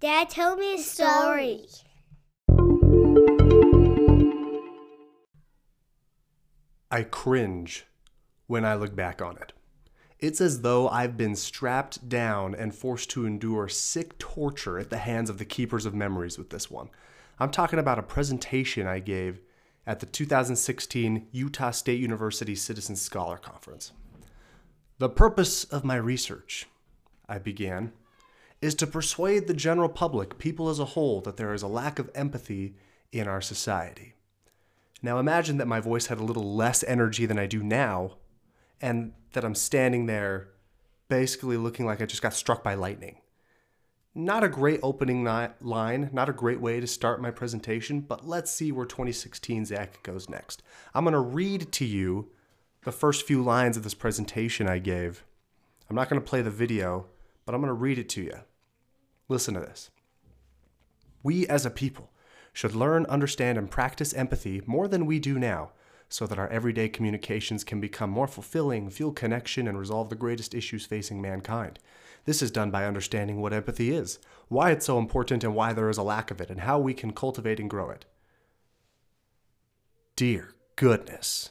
Dad told me a story. I cringe when I look back on it. It's as though I've been strapped down and forced to endure sick torture at the hands of the keepers of memories with this one. I'm talking about a presentation I gave at the 2016 Utah State University Citizen Scholar Conference. The purpose of my research, I began, is to persuade the general public, people as a whole, that there is a lack of empathy in our society. Now imagine that my voice had a little less energy than I do now, and that I'm standing there basically looking like I just got struck by lightning. Not a great opening line, not a great way to start my presentation, but let's see where 2016 Zach goes next. I'm going to read to you the first few lines of this presentation I gave. I'm not going to play the video, but I'm going to read it to you. Listen to this. We as a people should learn, understand, and practice empathy more than we do now, so that our everyday communications can become more fulfilling, fuel connection, and resolve the greatest issues facing mankind. This is done by understanding what empathy is, why it's so important and why there is a lack of it, and how we can cultivate and grow it. Dear goodness.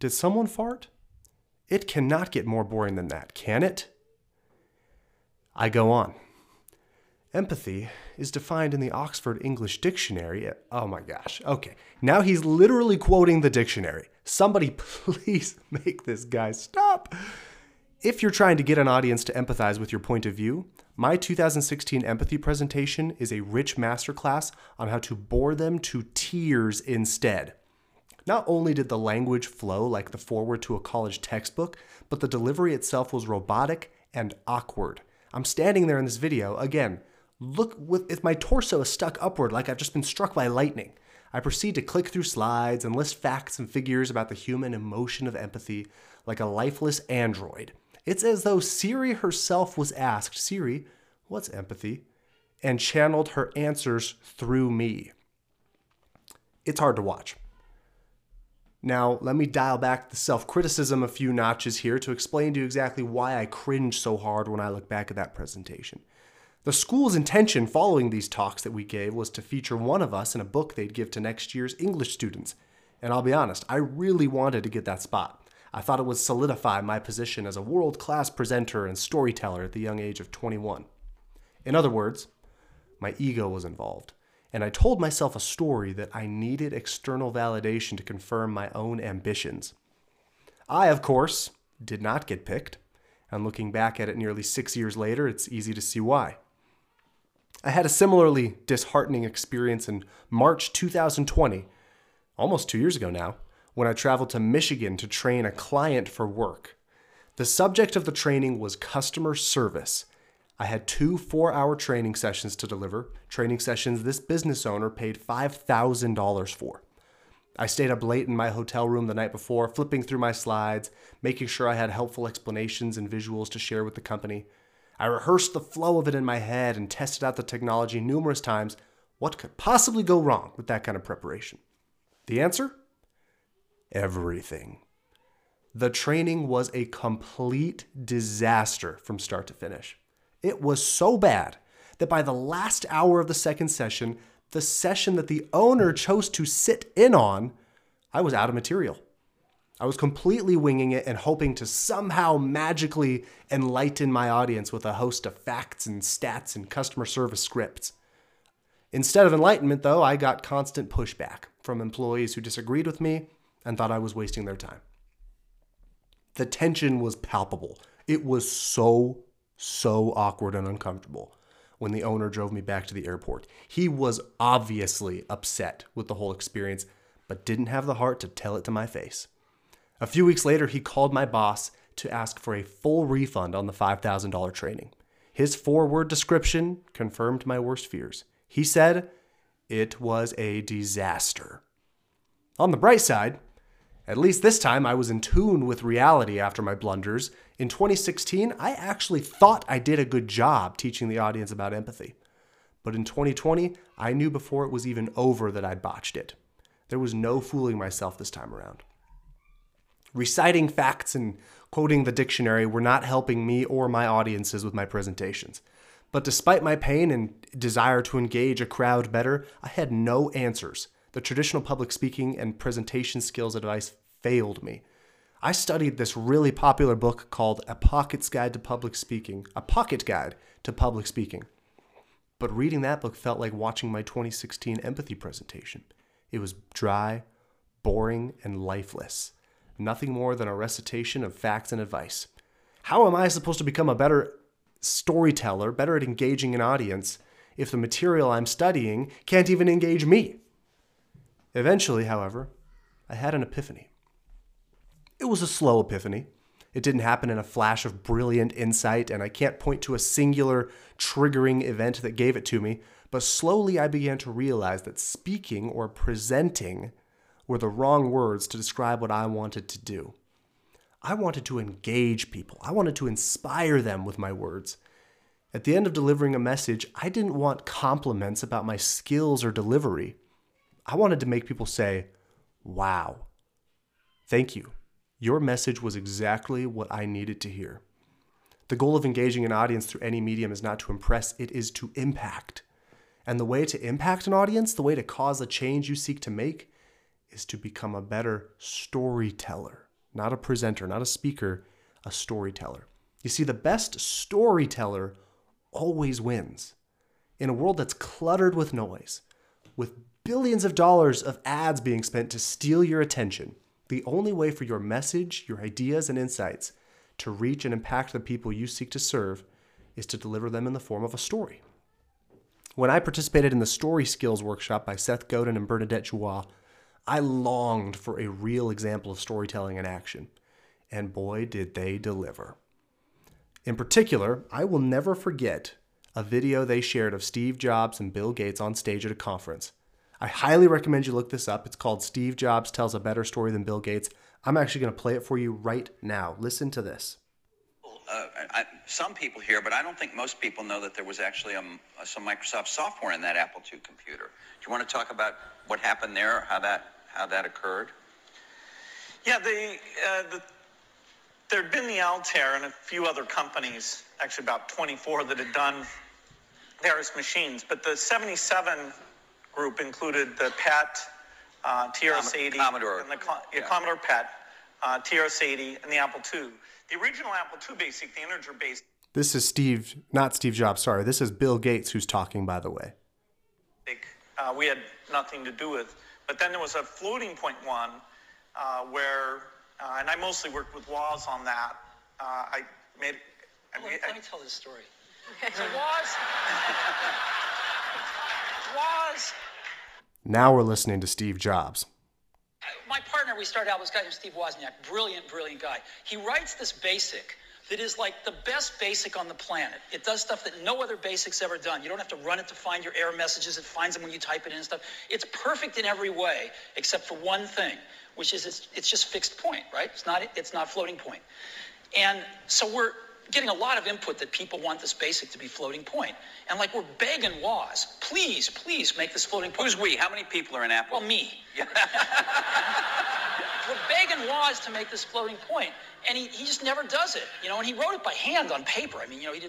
Did someone fart? It cannot get more boring than that, can it? I go on. Empathy is defined in the Oxford English Dictionary. Oh my gosh. Okay. Now he's literally quoting the dictionary. Somebody please make this guy stop. If you're trying to get an audience to empathize with your point of view, my 2016 empathy presentation is a rich masterclass on how to bore them to tears instead. Not only did the language flow like the foreword to a college textbook, but the delivery itself was robotic and awkward. I'm standing there in this video, again, look, if my torso is stuck upward like I've just been struck by lightning. I proceed to click through slides and list facts and figures about the human emotion of empathy like a lifeless android. It's as though Siri herself was asked, Siri, what's empathy? And channeled her answers through me. It's hard to watch. Now, let me dial back the self-criticism a few notches here to explain to you exactly why I cringe so hard when I look back at that presentation. The school's intention following these talks that we gave was to feature one of us in a book they'd give to next year's English students. And I'll be honest, I really wanted to get that spot. I thought it would solidify my position as a world-class presenter and storyteller at the young age of 21. In other words, my ego was involved. And I told myself a story that I needed external validation to confirm my own ambitions. I, of course, did not get picked, and looking back at it nearly 6 years later, it's easy to see why. I had a similarly disheartening experience in March 2020, almost 2 years ago now, when I traveled to Michigan to train a client for work. The subject of the training was customer service. I had two 4-hour training sessions to deliver, training sessions this business owner paid $5,000 for. I stayed up late in my hotel room the night before, flipping through my slides, making sure I had helpful explanations and visuals to share with the company. I rehearsed the flow of it in my head and tested out the technology numerous times. What could possibly go wrong with that kind of preparation? The answer? Everything. The training was a complete disaster from start to finish. It was so bad that by the last hour of the second session, the session that the owner chose to sit in on, I was out of material. I was completely winging it and hoping to somehow magically enlighten my audience with a host of facts and stats and customer service scripts. Instead of enlightenment, though, I got constant pushback from employees who disagreed with me and thought I was wasting their time. The tension was palpable. It was so awkward and uncomfortable when the owner drove me back to the airport. He was obviously upset with the whole experience, but didn't have the heart to tell it to my face. A few weeks later, he called my boss to ask for a full refund on the $5,000 training. His four-word description confirmed my worst fears. He said, it was a disaster. On the bright side, at least this time, I was in tune with reality after my blunders. In 2016, I actually thought I did a good job teaching the audience about empathy. But in 2020, I knew before it was even over that I'd botched it. There was no fooling myself this time around. Reciting facts and quoting the dictionary were not helping me or my audiences with my presentations. But despite my pain and desire to engage a crowd better, I had no answers. The traditional public speaking and presentation skills advice failed me. I studied this really popular book called A Pocket Guide to Public Speaking. But reading that book felt like watching my 2016 empathy presentation. It was dry, boring, and lifeless. Nothing more than a recitation of facts and advice. How am I supposed to become a better storyteller, better at engaging an audience, if the material I'm studying can't even engage me? Eventually, however, I had an epiphany. It was a slow epiphany. It didn't happen in a flash of brilliant insight, and I can't point to a singular triggering event that gave it to me, but slowly I began to realize that speaking or presenting were the wrong words to describe what I wanted to do. I wanted to engage people. I wanted to inspire them with my words. At the end of delivering a message, I didn't want compliments about my skills or delivery. I wanted to make people say, "Wow, thank you. Your message was exactly what I needed to hear." The goal of engaging an audience through any medium is not to impress, it is to impact. And the way to impact an audience, the way to cause a change you seek to make, is to become a better storyteller. Not a presenter, not a speaker, a storyteller. You see, the best storyteller always wins. In a world that's cluttered with noise, with billions of dollars of ads being spent to steal your attention, the only way for your message, your ideas, and insights to reach and impact the people you seek to serve is to deliver them in the form of a story. When I participated in the Story Skills Workshop by Seth Godin and Bernadette Jouat, I longed for a real example of storytelling in action. And boy, did they deliver. In particular, I will never forget a video they shared of Steve Jobs and Bill Gates on stage at a conference. I highly recommend you look this up. It's called Steve Jobs Tells a Better Story Than Bill Gates. I'm actually going to play it for you right now. Listen to this. Some people here, but I don't think most people know that there was actually some Microsoft software in that Apple II computer. Do you want to talk about what happened there, how that occurred? Yeah, there had been the Altair and a few other companies, actually about 24, that had done various machines, but the 77... group included the PET, TRS-80, Commodore. And the Commodore PET, TRS-80, and the Apple II. The original Apple II BASIC, the integer BASIC. This is This is Bill Gates who's talking, by the way. We had nothing to do with. But then there was a floating point one where, and I mostly worked with Woz on that. Let me tell this story. So Woz. Now we're listening to Steve Jobs. My partner, we started out with this guy named Steve Wozniak, brilliant guy. He writes this BASIC that is like the best BASIC on the planet. It does stuff that no other BASIC's ever done. You don't have to run it to find your error messages. It finds them when you type it in and stuff. It's perfect in every way except for one thing, which is it's just fixed point, right? It's not floating point. And so we're getting a lot of input that people want this BASIC to be floating point. And like we're begging Woz, please make this floating point. Who's we? How many people are in Apple? Well, me. Yeah. We're begging Woz to make this floating point. And he just never does it. You know, and he wrote it by hand on paper. I mean, you know, he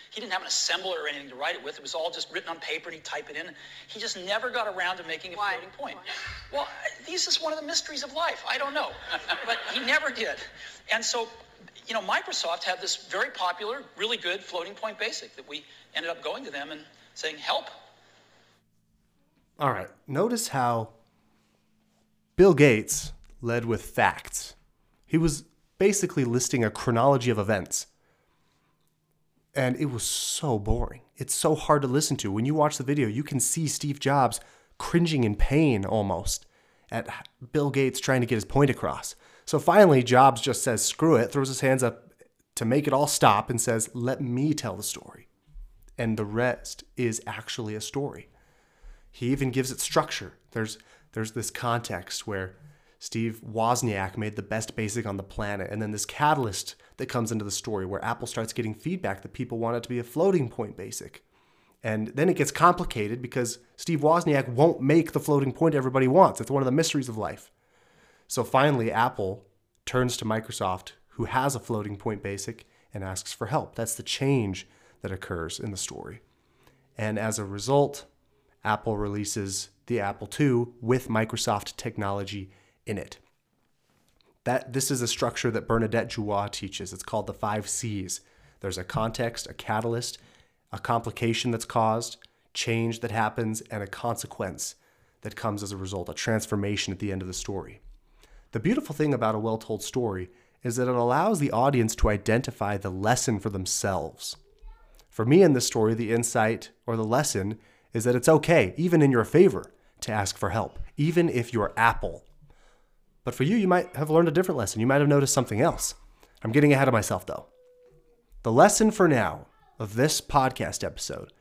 didn't have an assembler or anything to write it with. It was all just written on paper and he'd type it in. He just never got around to making a floating point. Why? Well, this is one of the mysteries of life. I don't know. But he never did. And so, you know, Microsoft had this very popular, really good floating point BASIC that we ended up going to them and saying, help. All right. Notice how Bill Gates led with facts. He was basically listing a chronology of events. And it was so boring. It's so hard to listen to. When you watch the video, you can see Steve Jobs cringing in pain almost at Bill Gates trying to get his point across. So finally, Jobs just says, screw it, throws his hands up to make it all stop and says, let me tell the story. And the rest is actually a story. He even gives it structure. There's this context where Steve Wozniak made the best BASIC on the planet. And then this catalyst that comes into the story where Apple starts getting feedback that people want it to be a floating point BASIC. And then it gets complicated because Steve Wozniak won't make the floating point everybody wants. It's one of the mysteries of life. So finally, Apple turns to Microsoft, who has a floating point BASIC, and asks for help. That's the change that occurs in the story. And as a result, Apple releases the Apple II with Microsoft technology in it. This is a structure that Bernadette Jouat teaches. It's called the 5 C's. There's a context, a catalyst, a complication that's caused, change that happens, and a consequence that comes as a result, a transformation at the end of the story. The beautiful thing about a well-told story is that it allows the audience to identify the lesson for themselves. For me in this story, the insight or the lesson is that it's okay, even in your favor, to ask for help, even if you're Apple. But for you, you might have learned a different lesson. You might have noticed something else. I'm getting ahead of myself, though. The lesson for now of this podcast episode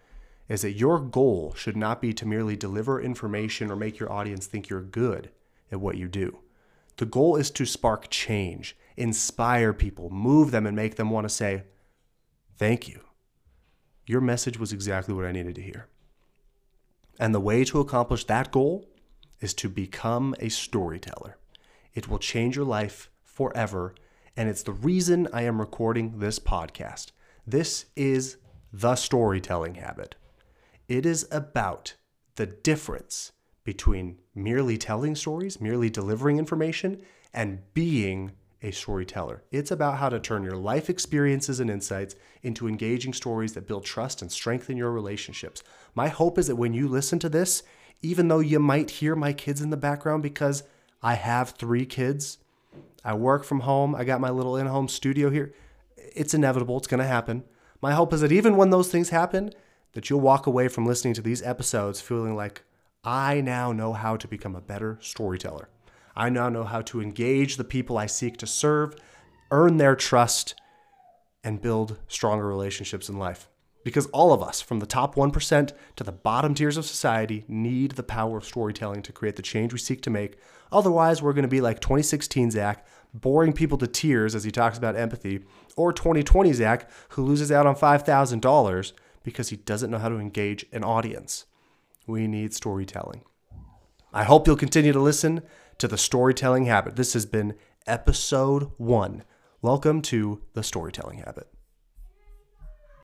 is that your goal should not be to merely deliver information or make your audience think you're good at what you do. The goal is to spark change, inspire people, move them, and make them want to say, thank you. Your message was exactly what I needed to hear. And the way to accomplish that goal is to become a storyteller. It will change your life forever, and it's the reason I am recording this podcast. This is The Storytelling Habit. It is about the difference between merely telling stories, merely delivering information, and being a storyteller. It's about how to turn your life experiences and insights into engaging stories that build trust and strengthen your relationships. My hope is that when you listen to this, even though you might hear my kids in the background because I have 3 kids, I work from home, I got my little in-home studio here, it's inevitable, it's going to happen. My hope is that even when those things happen, that you'll walk away from listening to these episodes feeling like, I now know how to become a better storyteller. I now know how to engage the people I seek to serve, earn their trust, and build stronger relationships in life. Because all of us, from the top 1% to the bottom tiers of society, need the power of storytelling to create the change we seek to make. Otherwise, we're going to be like 2016 Zach, boring people to tears as he talks about empathy, or 2020 Zach, who loses out on $5,000 because he doesn't know how to engage an audience. We need storytelling. I hope you'll continue to listen to The Storytelling Habit. This has been episode 1. Welcome to The Storytelling Habit.